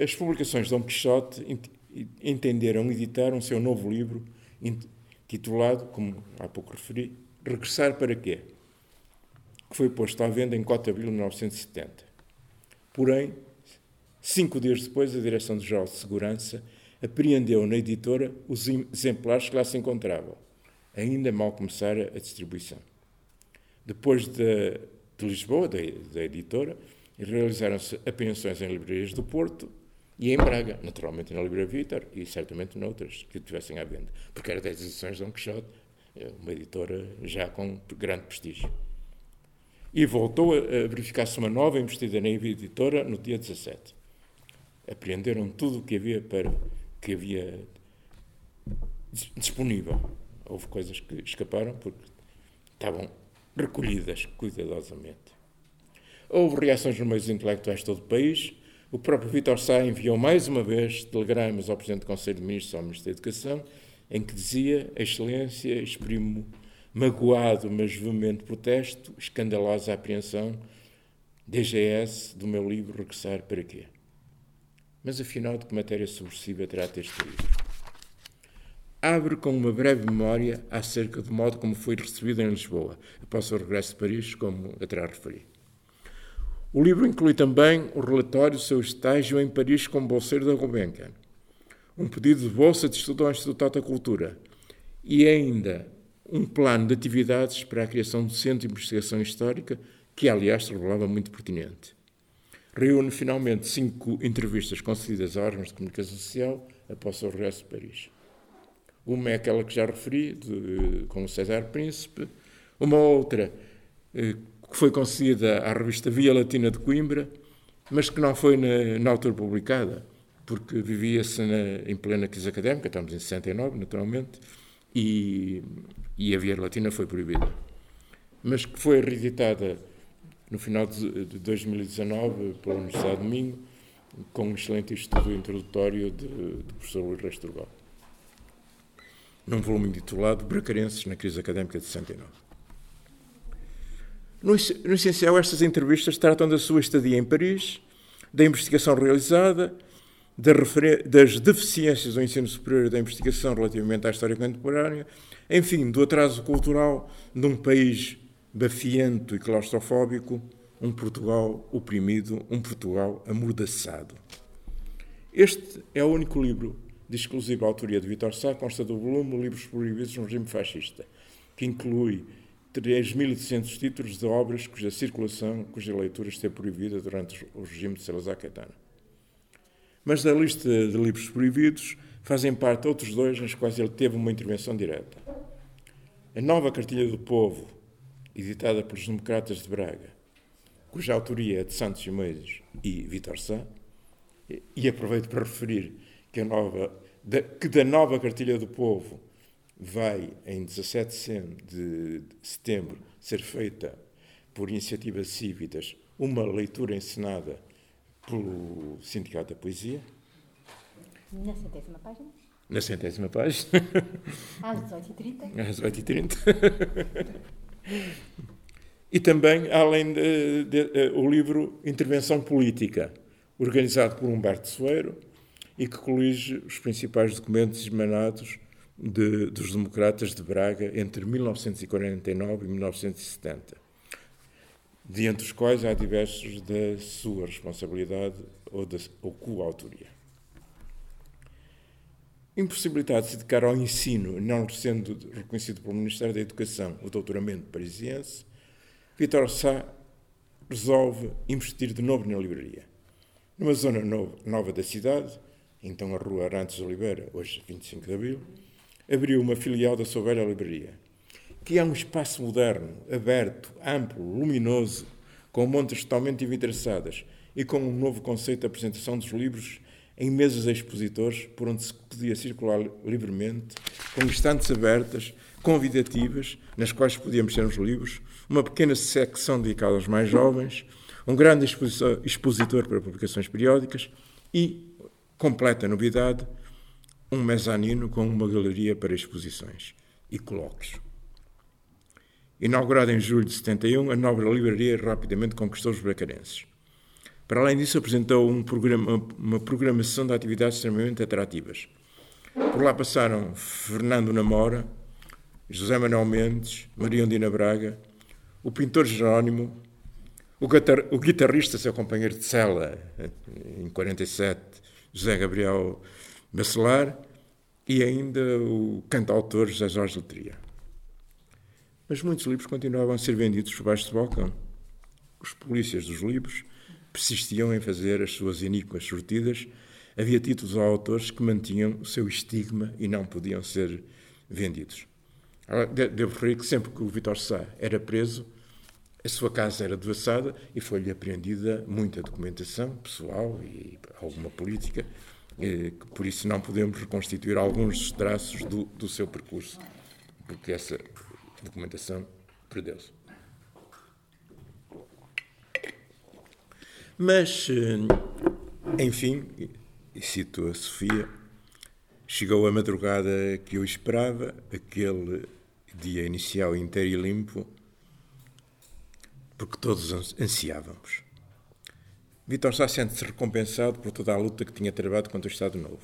As publicações de Dom Quixote entenderam editar um seu novo livro, titulado, como há pouco referi, Regressar para Quê, que foi posto à venda em quatro de abril de mil novecentos e setenta. Porém, cinco dias depois, a Direção-Geral de Segurança apreendeu na editora os exemplares que lá se encontravam, ainda mal começara a distribuição. Depois de, de Lisboa, da, da editora, realizaram-se apreensões em livrarias do Porto e em Braga, naturalmente na Livraria Vítor e certamente noutras que o tivessem à venda, porque era das edições de Dom Quixote, uma editora já com grande prestígio. E voltou a, a verificar-se uma nova investida na editora no dia dezassete. Apreenderam tudo o que havia, para, que havia disponível. Houve coisas que escaparam porque estavam recolhidas cuidadosamente. Houve reações nos meios intelectuais de todo o país. O próprio Vitor Sá enviou mais uma vez telegramas ao Presidente do Conselho de Ministros e ao Ministro da Educação, em que dizia: a Excelência exprime magoado, mas veemente protesto, escandalosa apreensão, D G S, do meu livro Regressar para Quê? Mas afinal, de que matéria subversiva trata este livro? Abre com uma breve memória acerca do modo como foi recebido em Lisboa, após o regresso de Paris, como atrás referi. O livro inclui também o relatório do seu estágio em Paris como bolseiro da Gulbenkian, um pedido de bolsa de estudo ao Instituto da Cultura e ainda um plano de atividades para a criação do Centro de Investigação Histórica que, aliás, se revelava muito pertinente. Reúne, finalmente, cinco entrevistas concedidas a órgãos de comunicação social após o seu regresso de Paris. Uma é aquela que já referi, de, com o César Príncipe. Uma outra, eh, que foi concedida à revista Via Latina de Coimbra, mas que não foi, na, na altura, publicada, porque vivia-se na, em plena crise académica, estamos em sessenta e nove, naturalmente, e, e a Via Latina foi proibida. Mas que foi reeditada no final de, de dois mil e dezanove pela Universidade do Minho, com um excelente estudo introdutório do professor Luís Restorgal, num volume intitulado Bracarenses na Crise Académica de sessenta e nove. No, no essencial, estas entrevistas tratam da sua estadia em Paris, da investigação realizada, da refer... das deficiências do ensino superior e da investigação relativamente à história contemporânea, enfim, do atraso cultural de um país bafiento e claustrofóbico, um Portugal oprimido, um Portugal amordaçado. Este é o único livro de exclusiva autoria de Vitor Sá, consta do volume Livros Proibidos no Regime Fascista, que inclui três mil e duzentos títulos de obras cuja circulação, cuja leitura esteve proibida durante o regime de Salazar Caetano. Mas da lista de livros proibidos fazem parte outros dois nos quais ele teve uma intervenção direta. A Nova Cartilha do Povo, editada pelos Democratas de Braga, cuja autoria é de Santos Simões e Vitor Sá, e aproveito para referir que, a nova, da, que da Nova Cartilha do Povo vai, em dezassete de setembro, ser feita por iniciativas cívicas uma leitura ensinada pelo Sindicato da Poesia. Na centésima página? Na centésima página. Às dezoito e trinta. Às dezoito e trinta. E também, além de, de, de, o livro Intervenção Política, organizado por Humberto Soeiro, e que colige os principais documentos emanados de, dos Democratas de Braga entre mil novecentos e quarenta e nove e mil novecentos e setenta, diante dos quais há diversos da sua responsabilidade ou da ou coautoria. Impossibilidade de se dedicar ao ensino, não sendo reconhecido pelo Ministério da Educação o doutoramento parisiense, Vitor Sá resolve investir de novo na livraria. Numa zona nova da cidade, então a Rua Arantes de Oliveira, hoje vinte e cinco de abril, abriu uma filial da sua velha livraria, que é um espaço moderno, aberto, amplo, luminoso, com montas totalmente envidraçadas e com um novo conceito de apresentação dos livros em mesas de expositores por onde se podia circular livremente, com estantes abertas, convidativas, nas quais podíamos ter os livros, uma pequena secção dedicada aos mais jovens, um grande expositor para publicações periódicas e, completa novidade, um mezanino com uma galeria para exposições e colóquios. Inaugurada em julho de setenta e um, a nova livraria rapidamente conquistou os bracarenses. Para além disso, apresentou um programa, uma programação de atividades extremamente atrativas. Por lá passaram Fernando Namora, José Manuel Mendes, Maria Ondina Braga, o pintor Jerónimo, o, guitar- o guitarrista, seu companheiro de cela, em quarenta e sete, José Gabriel Bacelar, e ainda o cantautor José Jorge Letria. Mas muitos livros continuavam a ser vendidos por baixo de balcão. Os polícias dos livros persistiam em fazer as suas iníquas sortidas. Havia títulos a autores que mantinham o seu estigma e não podiam ser vendidos. Devo referir que sempre que o Vitor Sá era preso, a sua casa era devassada e foi-lhe apreendida muita documentação pessoal e alguma política, e por isso não podemos reconstituir alguns dos traços do, do seu percurso, porque essa documentação perdeu-se. Mas, enfim, e cito a Sofia, chegou a madrugada que eu esperava, aquele dia inicial inteiro e limpo, porque todos ansiávamos. Vitor Sá sente-se recompensado por toda a luta que tinha travado contra o Estado Novo.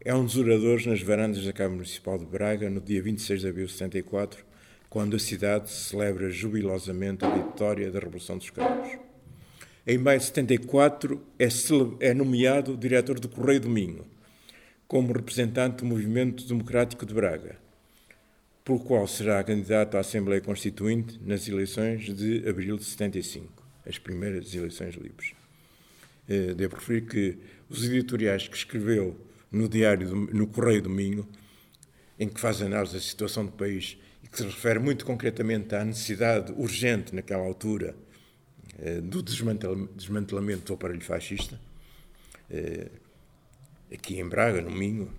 É um dos oradores nas varandas da Câmara Municipal de Braga, no dia vinte e seis de abril de setenta e quatro, quando a cidade celebra jubilosamente a vitória da Revolução dos Cravos. Em maio de setenta e quatro, é, cele- é nomeado diretor do Correio do Minho, como representante do Movimento Democrático de Braga. pelo qual será candidato à Assembleia Constituinte nas eleições de abril de setenta e cinco, as primeiras eleições livres. Devo referir que os editoriais que escreveu no, diário do, no Correio do Minho, em que faz análise da situação do país e que se refere muito concretamente à necessidade urgente, naquela altura, do desmantelamento do aparelho fascista, aqui em Braga, no Minho,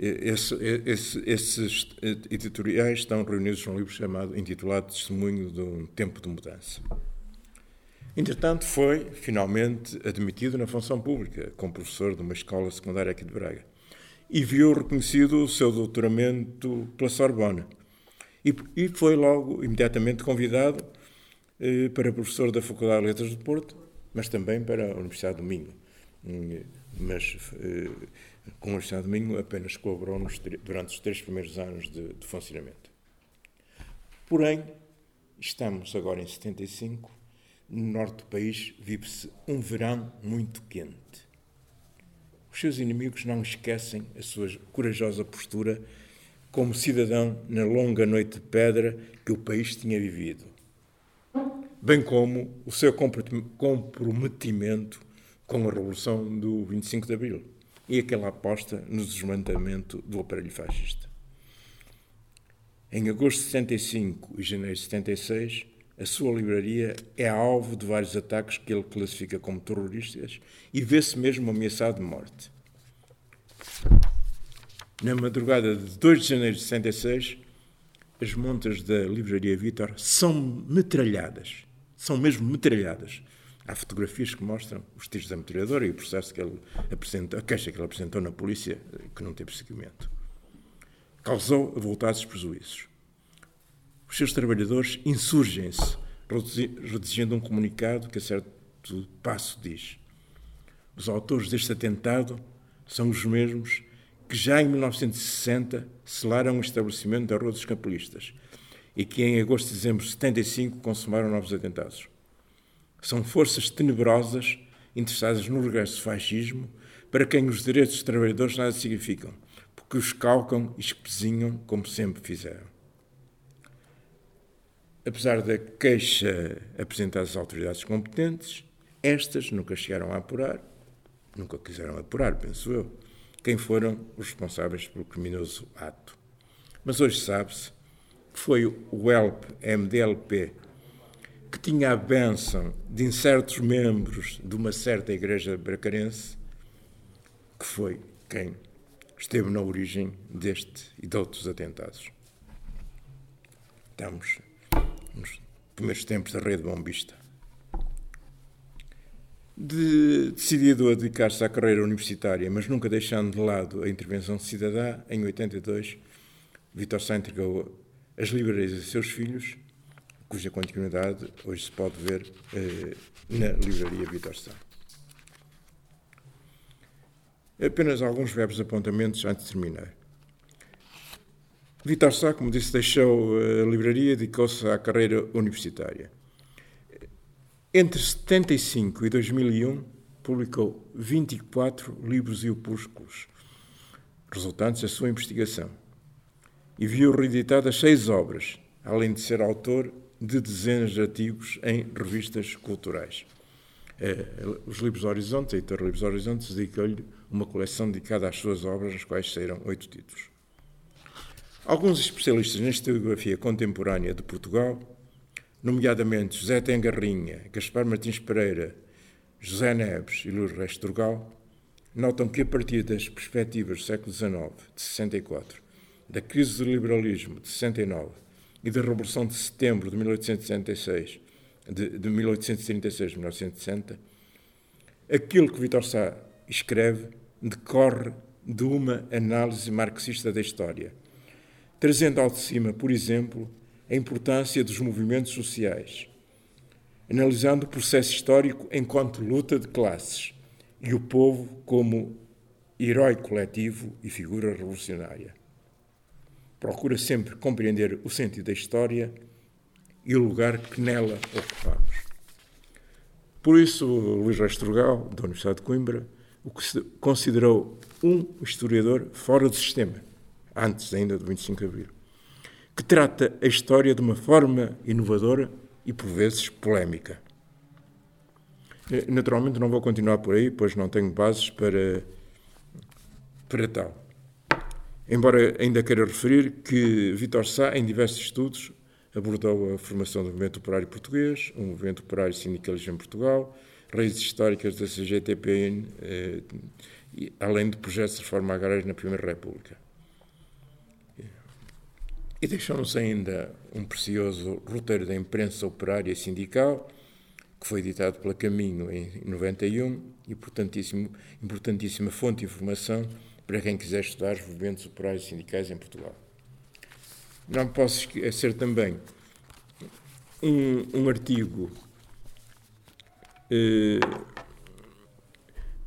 Esse, esse, esses editoriais estão reunidos num livro chamado, intitulado Testemunho de um Tempo de Mudança. Entretanto, foi, finalmente, admitido na função pública, como professor de uma escola secundária aqui de Braga, e viu reconhecido o seu doutoramento pela Sorbonne. E, e foi logo, imediatamente, convidado eh, para professor da Faculdade de Letras do Porto, mas também para a Universidade do Minho. Mas... Eh, com o Universidade do Minho apenas colaborou nos, durante os três primeiros anos de, de funcionamento. Porém, estamos agora em setenta e cinco, no norte do país vive-se um verão muito quente. Os seus inimigos não esquecem a sua corajosa postura como cidadão na longa noite de pedra que o país tinha vivido, bem como o seu comprometimento com a Revolução do vinte e cinco de Abril. E aquela aposta no desmantelamento do aparelho fascista. Em agosto de setenta e cinco e janeiro de setenta e seis, a sua livraria é alvo de vários ataques que ele classifica como terroristas e vê-se mesmo ameaçado de morte. Na madrugada de dois de janeiro de setenta e seis, as montas da Livraria Vítor são metralhadas, são mesmo metralhadas. Há fotografias que mostram os tiros da metralhadora e o processo que ele apresentou, a queixa que ele apresentou na polícia, que não teve seguimento. Causou avultados prejuízos. Os seus trabalhadores insurgem-se, redigindo um comunicado que a certo passo diz: os autores deste atentado são os mesmos que já em mil novecentos e sessenta selaram o estabelecimento da Rua dos Campolistas e que em agosto e dezembro de setenta e cinco consumaram novos atentados. São forças tenebrosas, interessadas no regresso do fascismo, para quem os direitos dos trabalhadores nada significam, porque os calcam e espezinham, como sempre fizeram. Apesar da queixa apresentada às autoridades competentes, estas nunca chegaram a apurar, nunca quiseram apurar, penso eu, quem foram os responsáveis pelo criminoso ato. Mas hoje sabe-se que foi o E L P, M D L P, que tinha a bênção de incertos membros de uma certa igreja bracarense, que foi quem esteve na origem deste e de outros atentados. Estamos nos primeiros tempos da rede bombista. De, decidido a dedicar-se à carreira universitária, mas nunca deixando de lado a intervenção cidadã, em oitenta e dois, Vitor Sá entregou as livrarias a seus filhos, cuja continuidade hoje se pode ver eh, na Livraria Vitor Sá. Apenas alguns breves apontamentos antes de terminar. Vitor Sá, como disse, deixou a livraria e dedicou-se à carreira universitária. Entre setenta e cinco e dois mil e um, publicou vinte e quatro livros e opúsculos, resultantes da sua investigação, e viu reeditadas seis obras, além de ser autor de dezenas de artigos em revistas culturais. Uh, os Livros Horizontes, a editora Livros Horizontes, dedicou-lhe uma coleção dedicada às suas obras, nas quais saíram oito títulos. Alguns especialistas na historiografia contemporânea de Portugal, nomeadamente José Tengarrinha, Gaspar Martins Pereira, José Neves e Luís Resturgal, notam que a partir das perspectivas do século dezenove, de sessenta e quatro, da crise do liberalismo, de sessenta e nove, e da Revolução de Setembro de mil oitocentos e setenta e seis, de, de mil oitocentos e trinta e seis a mil novecentos e sessenta, aquilo que Vitor Sá escreve decorre de uma análise marxista da história, trazendo ao de cima, por exemplo, a importância dos movimentos sociais, analisando o processo histórico enquanto luta de classes e o povo como herói coletivo e figura revolucionária. Procura sempre compreender o sentido da história e o lugar que nela ocupamos. Por isso, Luís Resturgal, da Universidade de Coimbra, o considerou um historiador fora do sistema, antes ainda do vinte e cinco de Abril, que trata a história de uma forma inovadora e, por vezes, polémica. Naturalmente não vou continuar por aí, pois não tenho bases para, para tal. Embora ainda queira referir que Vitor Sá, em diversos estudos, abordou a formação do movimento operário português, o movimento operário sindicalista em Portugal, raízes históricas da C G T P N, eh, além de projetos de reforma agrária na Primeira República. E deixou-nos ainda um precioso roteiro da imprensa operária e sindical, que foi editado pela Caminho em noventa e um, e portantíssimo, importantíssima fonte de informação para quem quiser estudar os movimentos operários e sindicais em Portugal. Não posso esquecer também um, um artigo eh,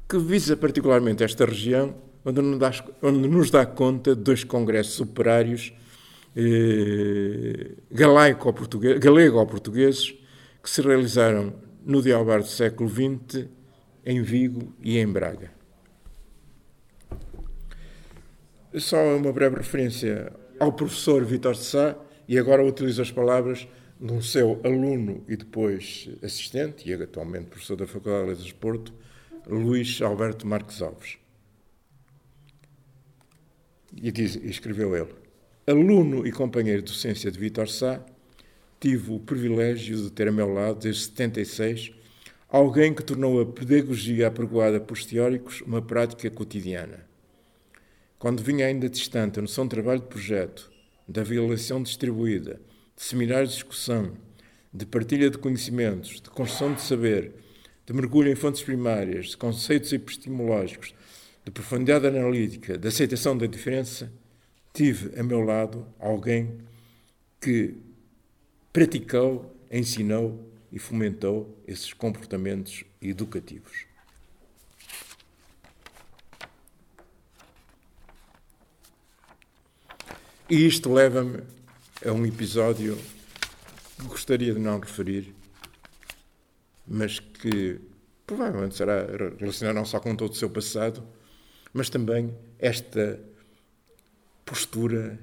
que visa particularmente esta região, onde nos dá, onde nos dá conta de dois congressos operários eh, galego-portugueses que se realizaram no dealbar do século vinte, em Vigo e em Braga. Só uma breve referência ao professor Vitor de Sá, e agora utilizo as palavras de um seu aluno e depois assistente, e atualmente professor da Faculdade de Letras de Porto, Luís Alberto Marques Alves. E aqui escreveu ele: aluno e companheiro de docência de Vitor Sá, tive o privilégio de ter a meu lado, desde setenta e seis, alguém que tornou a pedagogia apregoada por teóricos uma prática cotidiana. Quando vinha ainda distante a noção de trabalho de projeto, da avaliação distribuída, de seminários de discussão, de partilha de conhecimentos, de construção de saber, de mergulho em fontes primárias, de conceitos epistemológicos, de profundidade analítica, de aceitação da diferença, tive a meu lado alguém que praticou, ensinou e fomentou esses comportamentos educativos. E isto leva-me a um episódio que gostaria de não referir, mas que provavelmente será relacionado não só com todo o seu passado, mas também esta postura,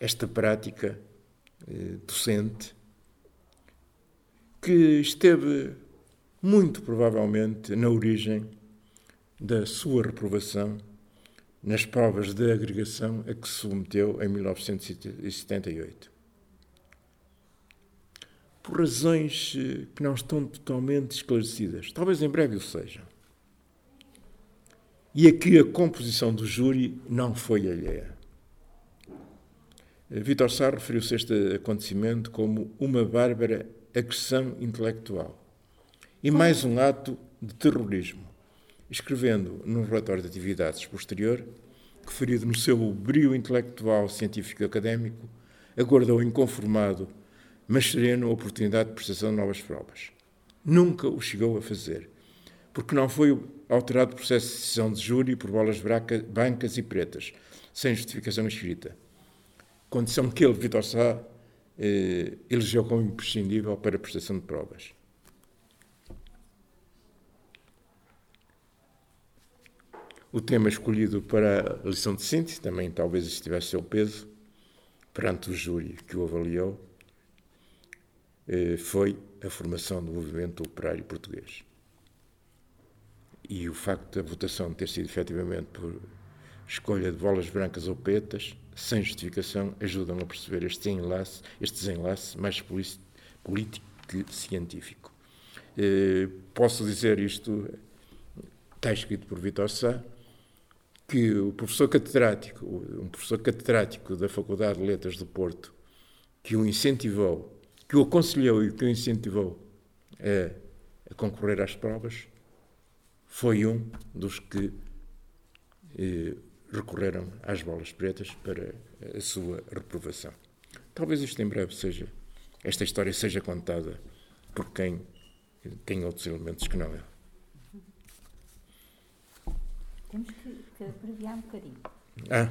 esta prática eh, docente, que esteve muito provavelmente na origem da sua reprovação nas provas de agregação a que se submeteu em mil novecentos e setenta e oito. Por razões que não estão totalmente esclarecidas, talvez em breve o sejam, e a que a composição do júri não foi alheia. Vitor Sá referiu-se a este acontecimento como uma bárbara agressão intelectual e mais um ato de terrorismo, escrevendo num relatório de atividades posterior que, ferido no seu brio intelectual, científico e académico, aguardou inconformado, mas sereno, a oportunidade de prestação de novas provas. Nunca o chegou a fazer, porque não foi alterado o processo de decisão de júri por bolas brancas e pretas, sem justificação escrita, condição que ele, Vitor Sá, eh, elegeu como imprescindível para a prestação de provas. O tema escolhido para a lição de síntese também talvez estivesse seu peso perante o júri que o avaliou, foi a formação do movimento operário português. E o facto da votação ter sido efetivamente por escolha de bolas brancas ou pretas, sem justificação, ajudam a perceber este enlace, este desenlace mais político que científico. Posso dizer isto, está escrito por Vitor Sá, que o professor catedrático, um professor catedrático da Faculdade de Letras do Porto, que o incentivou, que o aconselhou e que o incentivou a, a concorrer às provas, foi um dos que eh, recorreram às bolas pretas para a sua reprovação. Talvez isto em breve seja, esta história seja contada por quem tem outros elementos que não é. Temos que, que abreviar um bocadinho. Ah.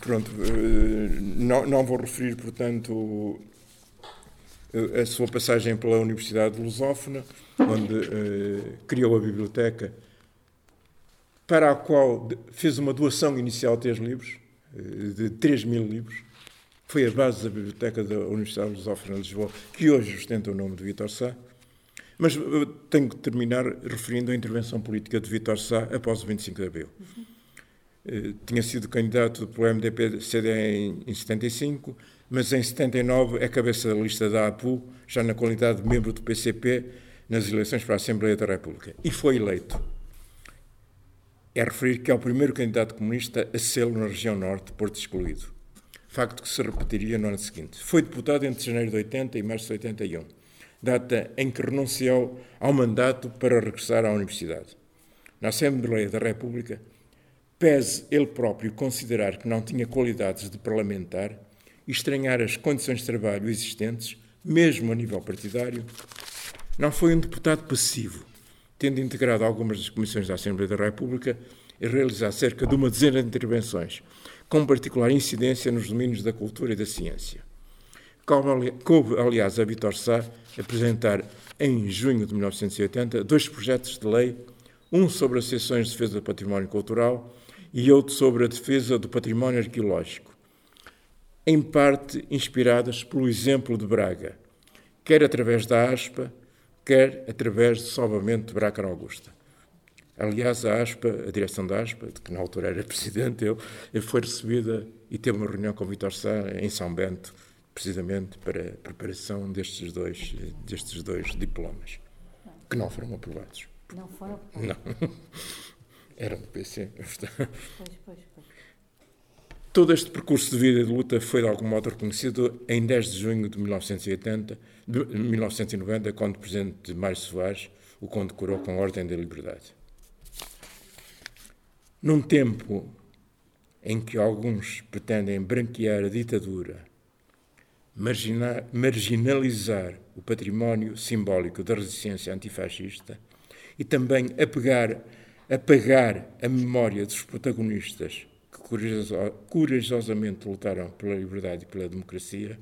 Pronto, não, não vou referir, portanto, a sua passagem pela Universidade Lusófona, onde eh, criou a biblioteca para a qual fez uma doação inicial de três livros, de três mil livros. Foi a base da Biblioteca da Universidade Lusófona de Lisboa, que hoje ostenta o nome de Vitor Sá. Mas tenho que terminar referindo à intervenção política de Vitor Sá após o vinte e cinco de abril. Uhum. Uh, tinha sido candidato pelo M D P-C D em, em setenta e cinco, mas em setenta e nove é cabeça da lista da A P U, já na qualidade de membro do P C P, nas eleições para a Assembleia da República. E foi eleito. É referir que é o primeiro candidato comunista a sê-lo na região norte de Porto excluído. Facto que se repetiria no ano seguinte. Foi deputado entre janeiro de oitenta e março de oitenta e um, data em que renunciou ao mandato para regressar à universidade. Na Assembleia da República, pese ele próprio considerar que não tinha qualidades de parlamentar e estranhar as condições de trabalho existentes, mesmo a nível partidário, não foi um deputado passivo, tendo integrado algumas das comissões da Assembleia da República e realizado cerca de uma dezena de intervenções, com particular incidência nos domínios da cultura e da ciência. Coube, aliás, a Vitor Sá apresentar, em junho de mil novecentos e oitenta, dois projetos de lei, um sobre associações de defesa do património cultural e outro sobre a defesa do património arqueológico, em parte inspiradas pelo exemplo de Braga, quer através da A S P A, quer através do salvamento de Braga na Augusta. Aliás, a ASPA, a direção da ASPA, de que na altura era presidente, eu, eu foi recebida e teve uma reunião com o Vitor Sá em São Bento, precisamente para a preparação destes dois, destes dois diplomas, que não foram aprovados. Não foram aprovados? Não. Era do P C. Pois, pois, pois. Todo este percurso de vida e de luta foi de algum modo reconhecido em dez de junho de mil novecentos e oitenta, de mil novecentos e noventa, quando o presidente Mário Soares o condecorou com a Ordem da Liberdade. Num tempo em que alguns pretendem branquear a ditadura, marginar, marginalizar o património simbólico da resistência antifascista e também apagar, apagar a memória dos protagonistas que corajosamente lutaram pela liberdade e pela democracia,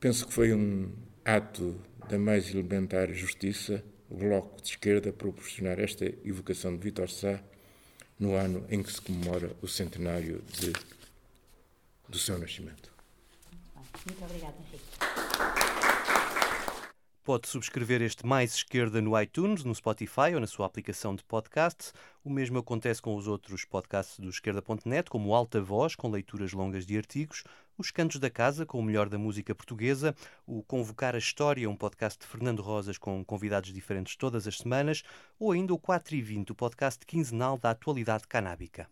penso que foi um ato da mais elementar justiça o Bloco de Esquerda proporcionar esta evocação de Vitor Sá no ano em que se comemora o centenário de, do seu nascimento. Muito obrigada, Henrique. Pode subscrever este Mais Esquerda no iTunes, no Spotify ou na sua aplicação de podcast. O mesmo acontece com os outros podcasts do esquerda ponto net, como Alta Voz, com leituras longas de artigos, Os Cantos da Casa, com o melhor da música portuguesa, o Convocar a História, um podcast de Fernando Rosas com convidados diferentes todas as semanas, ou ainda o quatro e vinte, o podcast quinzenal da atualidade canábica.